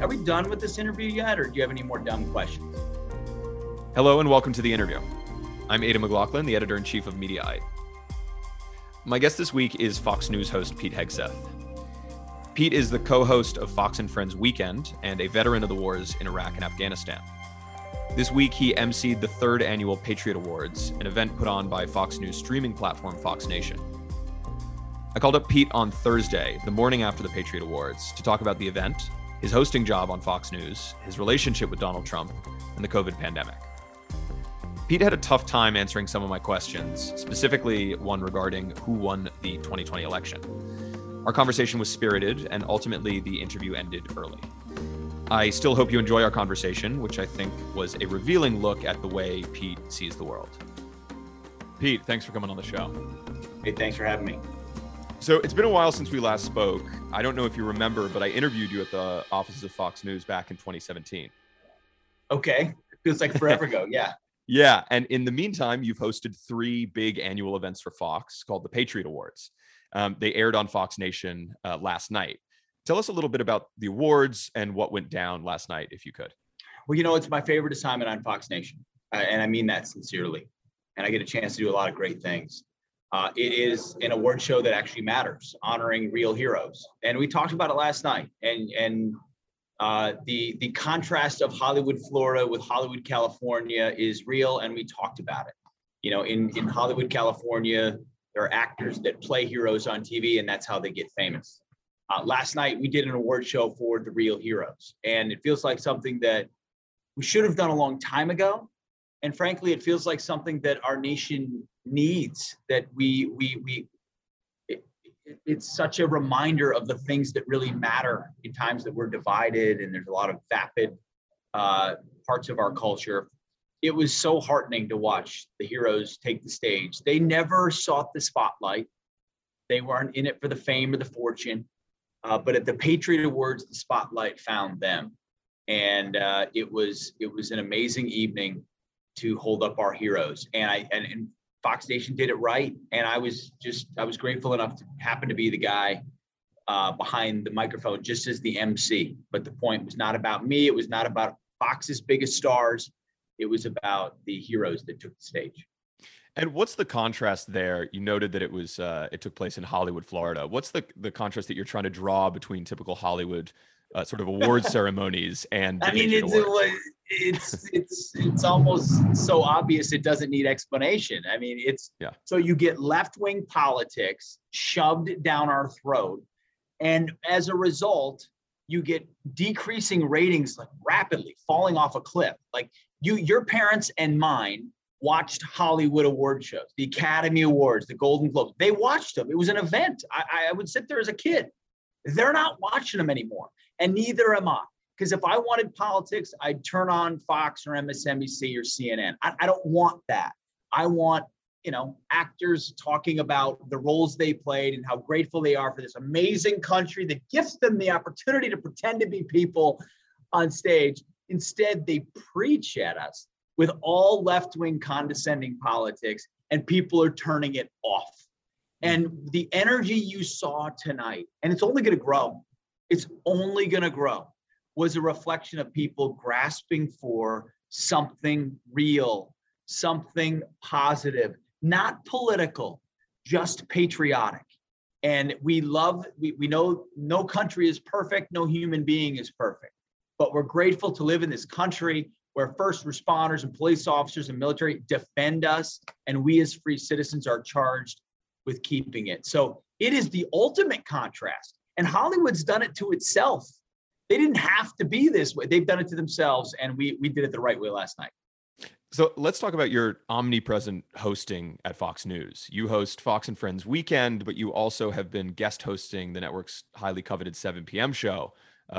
Are we done with this interview yet, or do you have any more dumb questions? Hello and welcome to the interview. I'm Ada McLaughlin, the editor-in-chief of Mediaite. My guest this week is Fox News host Pete Hegseth. Pete is the co-host of Fox and Friends Weekend and a veteran of the wars in Iraq and Afghanistan. This week, he emceed the third annual Patriot Awards, an event put on by Fox News streaming platform Fox Nation. I called up Pete on Thursday, the morning after the Patriot Awards, to talk about the event, his hosting job on Fox News, his relationship with Donald Trump, and the COVID pandemic. Pete had a tough time answering some of my questions, specifically one regarding who won the 2020 election. Our conversation was spirited, and ultimately the interview ended early. I still hope you enjoy our conversation, which I think was a revealing look at the way Pete sees the world. Pete, thanks for coming on the show. Hey, thanks for having me. So it's been a while since we last spoke. I don't know if you remember, but I interviewed you at the offices of Fox News back in 2017. Okay, feels like forever ago, yeah. Yeah, and in the meantime, you've hosted three big annual events for Fox called the Patriot Awards. They aired on Fox Nation last night. Tell us a little bit about the awards and what went down last night, if you could. Well, you know, it's my favorite assignment on Fox Nation, and I mean that sincerely. And I get a chance to do a lot of great things. It is an award show that actually matters, honoring real heroes. And we talked about it last night, and the contrast of Hollywood, Florida with Hollywood, California is real, and we talked about it. You know, in Hollywood, California, there are actors that play heroes on TV, and that's how they get famous. Last night, we did an award show for the real heroes, and it feels like something that we should have done a long time ago. And frankly, it feels like something that our nation needs, that it's such a reminder of the things that really matter in times that we're divided, and there's a lot of vapid parts of our culture. It was so heartening to watch the heroes take the stage. They never sought the spotlight. They weren't in it for the fame or the fortune, but at the Patriot Awards, the spotlight found them. And it was an amazing evening to hold up our heroes. And Fox Nation did it right. And I was grateful enough to happen to be the guy behind the microphone, just as the MC. But the point was not about me. It was not about Fox's biggest stars. It was about the heroes that took the stage. And what's the contrast there? You noted that it took place in Hollywood, Florida. What's the contrast that you're trying to draw between typical Hollywood sort of award ceremonies and I mean, it's almost so obvious it doesn't need explanation. I mean, So you get left-wing politics shoved down our throat, and as a result, you get decreasing ratings, like rapidly falling off a cliff. Like your parents and mine watched Hollywood award shows, the Academy Awards, the Golden Globes. They watched them. It was an event. I would sit there as a kid. They're not watching them anymore. And neither am I. Because if I wanted politics, I'd turn on Fox or MSNBC or CNN. I don't want that. I want, you know, actors talking about the roles they played and how grateful they are for this amazing country that gives them the opportunity to pretend to be people on stage. Instead, they preach at us with all left-wing condescending politics, and people are turning it off. And the energy you saw tonight, and it's only going to grow, was a reflection of people grasping for something real, something positive, not political, just patriotic. And we know no country is perfect, no human being is perfect, but we're grateful to live in this country where first responders and police officers and military defend us, and we as free citizens are charged with keeping it. So it is the ultimate contrast. And Hollywood's done it to itself. They didn't have to be this way. They've done it to themselves, and we did it the right way last night. So let's talk about your omnipresent hosting at Fox News. You host Fox and Friends Weekend, but you also have been guest hosting the network's highly coveted 7 p.m. show,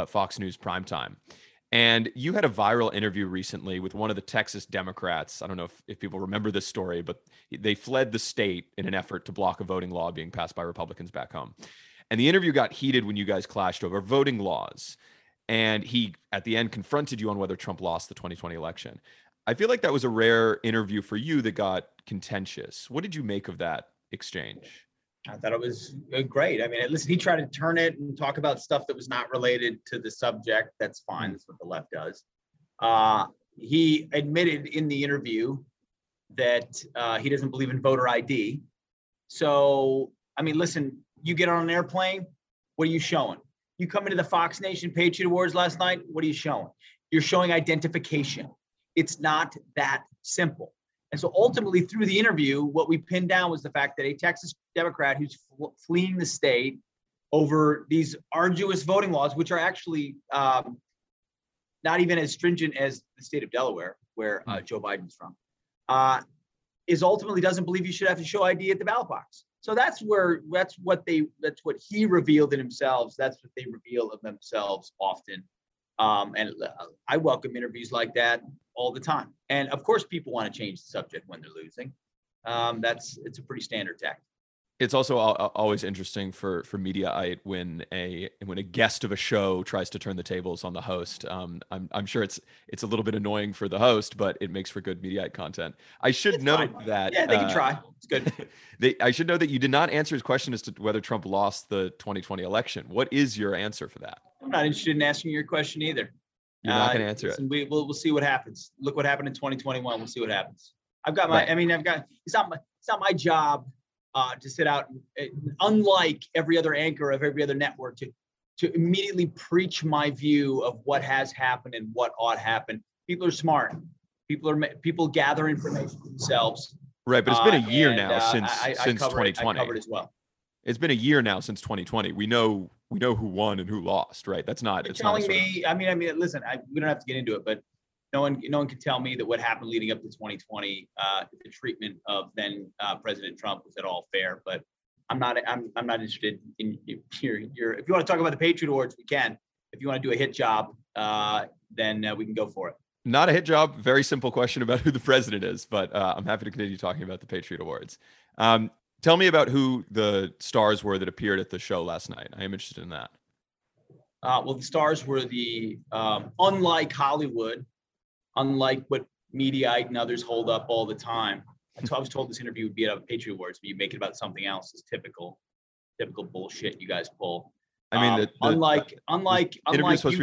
Fox News Primetime. And you had a viral interview recently with one of the Texas Democrats. I don't know if people remember this story, but they fled the state in an effort to block a voting law being passed by Republicans back home. And the interview got heated when you guys clashed over voting laws. And he, at the end, confronted you on whether Trump lost the 2020 election. I feel like that was a rare interview for you that got contentious. What did you make of that exchange? I thought it was great. I mean, at least he tried to turn it and talk about stuff that was not related to the subject. That's fine. That's what the left does. He admitted in the interview that he doesn't believe in voter ID. So, I mean, listen, you get on an airplane, what are you showing? You come into the Fox Nation Patriot Awards last night, what are you showing? You're showing identification. It's not that simple. And so ultimately through the interview, what we pinned down was the fact that a Texas Democrat who's fleeing the state over these arduous voting laws, which are actually not even as stringent as the state of Delaware, where Joe Biden's from, is ultimately doesn't believe you should have to show ID at the ballot box. So that's what he revealed in himself. That's what they reveal of themselves often. And I welcome interviews like that all the time. And of course, people want to change the subject when they're losing. It's a pretty standard tactic. It's also always interesting for Mediaite when a guest of a show tries to turn the tables on the host. I'm sure it's a little bit annoying for the host, but it makes for good Mediaite content. I should note that they can try. It's good. I should note that you did not answer his question as to whether Trump lost the 2020 election. What is your answer for that? I'm not interested in answering your question either. You're not going to answer it. We'll see what happens. Look what happened in 2021. We'll see what happens. I've got my. Right. I mean, I've got. It's not my job. To sit out, unlike every other anchor of every other network, to immediately preach my view of what has happened and what ought to happen. People are smart. People gather information themselves. Right, but it's been a year now since 2020. I covered it as well. It's been a year now since 2020. We know who won and who lost. Right, that's not. You're telling me. I mean, listen. We don't have to get into it, but no one can tell me that what happened leading up to 2020, the treatment of then President Trump was at all fair. But I'm not interested in your. If you want to talk about the Patriot Awards, we can. If you want to do a hit job, then we can go for it. Not a hit job. Very simple question about who the president is, but I'm happy to continue talking about the Patriot Awards. Tell me about who the stars were that appeared at the show last night. I am interested in that. Well, the stars were the unlike Hollywood. Unlike what Mediaite and others hold up all the time. So I was told this interview would be about Patriot Awards, but you make it about something else. It's typical bullshit you guys pull. I mean, unlike you guys, which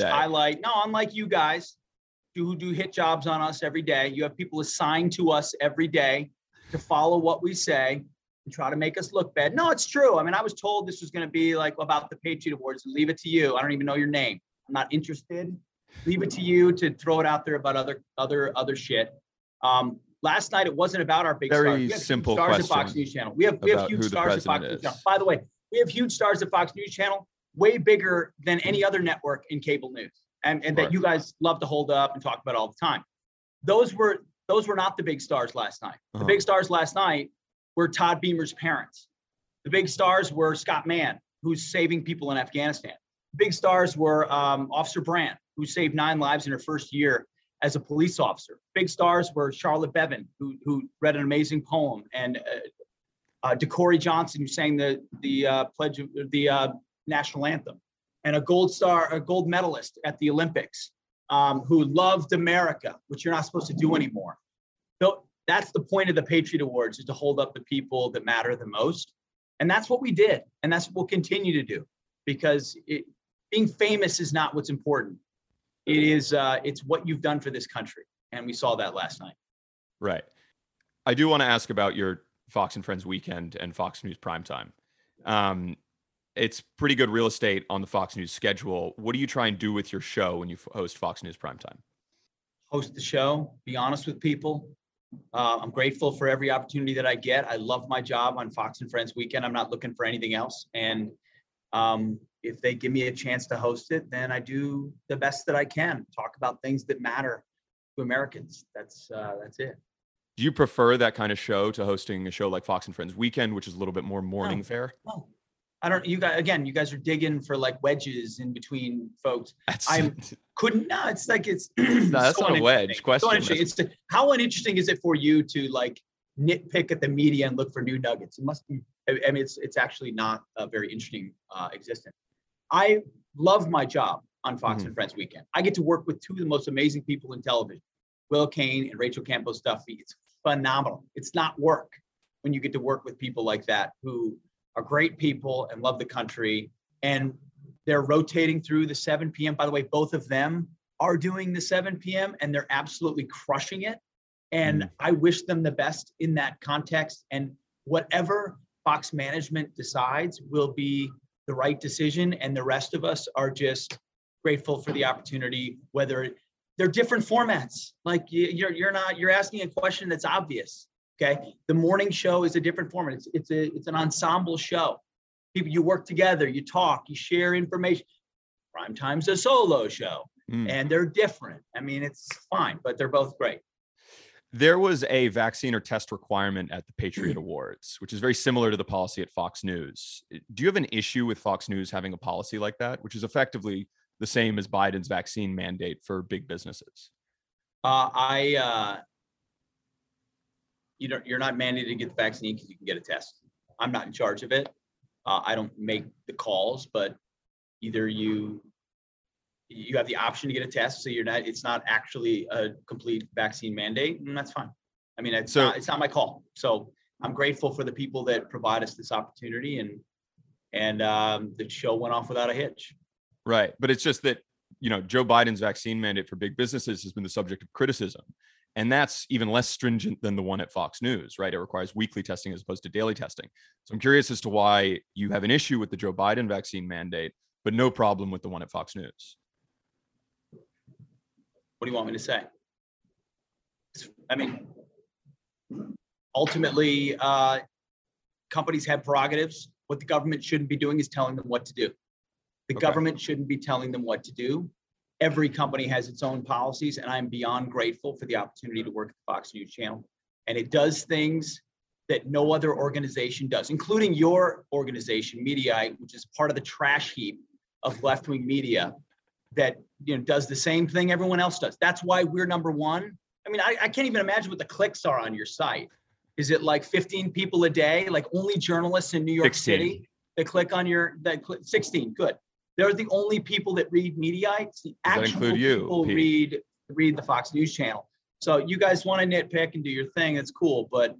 highlight unlike you guys who do hit jobs on us every day. You have people assigned to us every day to follow what we say and try to make us look bad. No, it's true. I mean, I was told this was going to be like about the Patriot Awards and leave it to you. I don't even know your name. I'm not interested. Leave it to you to throw it out there about other shit. Last night it wasn't about our big very stars. Simple stars question. At Fox News Channel. We have huge stars at Fox News Channel. By the way, we have huge stars at Fox News Channel, way bigger than any other network in cable news, and that you guys love to hold up and talk about all the time. Those were not the big stars last night. The big stars last night were Todd Beamer's parents. The big stars were Scott Mann, who's saving people in Afghanistan. The big stars were Officer Brandt, who saved 9 lives in her first year as a police officer. Big stars were Charlotte Bevin, who read an amazing poem, and DeCorey Johnson, who sang the pledge of the national anthem, and a gold medalist at the Olympics, who loved America, which you're not supposed to do anymore. So that's the point of the Patriot Awards, is to hold up the people that matter the most, and that's what we did, and that's what we'll continue to do, because being famous is not what's important. It is. It's what you've done for this country, and we saw that last night. Right. I do want to ask about your Fox and Friends Weekend and Fox News Primetime. It's pretty good real estate on the Fox News schedule. What do you try and do with your show when you host Fox News Primetime? Host the show. Be honest with people. I'm grateful for every opportunity that I get. I love my job on Fox and Friends Weekend. I'm not looking for anything else, and if they give me a chance to host it, then I do the best that I can. Talk about things that matter to Americans. That's it. Do you prefer that kind of show to hosting a show like Fox and Friends Weekend, which is a little bit more morning fare? No, I don't. You guys are digging for like wedges in between folks. That's so not a wedge question. So how uninteresting is it for you to like nitpick at the media and look for new nuggets? It must be. I mean, it's actually not a very interesting existence. I love my job on Fox and Friends Weekend. I get to work with two of the most amazing people in television, Will Kane and Rachel Campos-Duffy. It's phenomenal. It's not work. when you get to work with people like that who are great people and love the country. And they're rotating through the 7 p.m. By the way, both of them are doing the 7 p.m. and they're absolutely crushing it. And I wish them the best in that context. And whatever Fox management decides will be the right decision. And the rest of us are just grateful for the opportunity, whether they're different formats. Like you're asking a question that's obvious. Okay. The morning show is a different format. It's an ensemble show. People, you work together, you talk, you share information. Primetime's a solo show and they're different. I mean, it's fine, but they're both great. There was a vaccine or test requirement at the Patriot Awards, which is very similar to the policy at Fox News. Do you have an issue with Fox News having a policy like that, which is effectively the same as Biden's vaccine mandate for big businesses? You're not mandated to get the vaccine because you can get a test. I'm not in charge of it. I don't make the calls, but either you have the option to get a test, so you're not. It's not actually a complete vaccine mandate, and that's fine. I mean, it's not my call. So I'm grateful for the people that provide us this opportunity, and the show went off without a hitch. Right, but it's just that Joe Biden's vaccine mandate for big businesses has been the subject of criticism. And that's even less stringent than the one at Fox News, right? It requires weekly testing as opposed to daily testing. So I'm curious as to why you have an issue with the Joe Biden vaccine mandate, but no problem with the one at Fox News. What do you want me to say? I mean, ultimately, companies have prerogatives. What the government shouldn't be doing is telling them what to do. The government shouldn't be telling them what to do. Every company has its own policies, and I'm beyond grateful for the opportunity to work at the Fox News channel. And it does things that no other organization does, including your organization, Mediaite, which is part of the trash heap of left-wing media that does the same thing everyone else does. That's why we're number one. I mean, I can't even imagine what the clicks are on your site. Is it like 15 people a day? Like only journalists in New York 16. City that click on your 16? Good. They're the only people that read Mediaite. The actual you, people Pete? read the Fox News channel. So you guys want to nitpick and do your thing. That's cool. But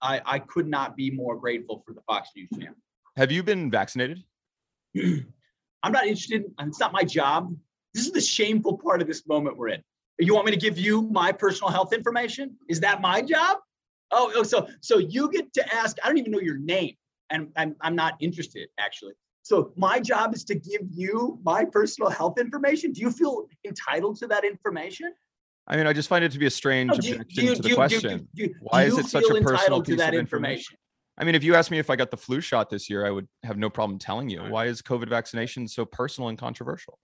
I could not be more grateful for the Fox News channel. Have you been vaccinated? I'm not interested. It's not my job. This is the shameful part of this moment we're in. You want me to give you my personal health information? Is that my job? Oh, so you get to ask. I don't even know your name. And I'm not interested, actually. So my job is to give you my personal health information. Do you feel entitled to that information? I mean, I just find it to be a strange objection to the question. Why is it such a personal piece of information? I mean, if you asked me if I got the flu shot this year, I would have no problem telling you. Why is COVID vaccination so personal and controversial?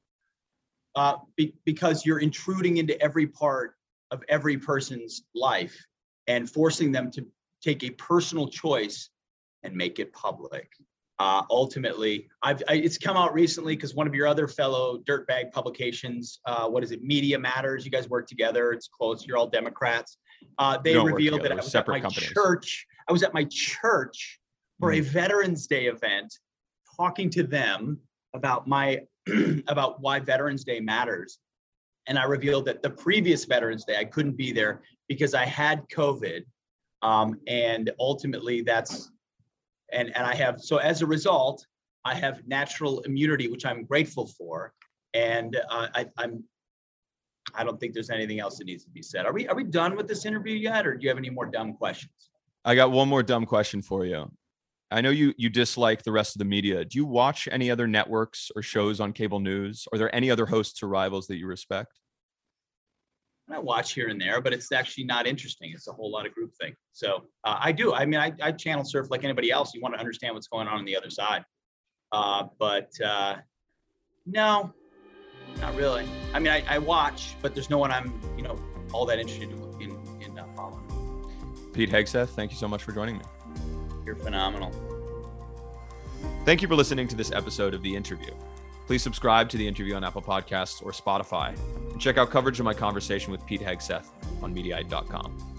Because you're intruding into every part of every person's life and forcing them to take a personal choice and make it public. Ultimately, it's come out recently because one of your other fellow dirtbag publications, Media Matters? You guys work together. It's close. You're all Democrats. They revealed that I was at my church for a Veterans Day event, talking to them about about why Veterans Day matters. And I revealed that the previous Veterans Day I couldn't be there because I had COVID, and ultimately that's. And I have, so as a result, I have natural immunity, which I'm grateful for. And I don't think there's anything else that needs to be said. Are we done with this interview yet? Or do you have any more dumb questions? I got one more dumb question for you. I know you dislike the rest of the media. Do you watch any other networks or shows on cable news? Are there any other hosts or rivals that you respect? I watch here and there, but it's actually not interesting. It's a whole lot of groupthink. So I do. I mean, I channel surf like anybody else. You want to understand what's going on the other side. But no, not really. I mean, I watch, but there's no one I'm, all that interested in following. Pete Hegseth, thank you so much for joining me. You're phenomenal. Thank you for listening to this episode of The Interview. Please subscribe to The Interview on Apple Podcasts or Spotify and check out coverage of my conversation with Pete Hegseth on Mediaite.com.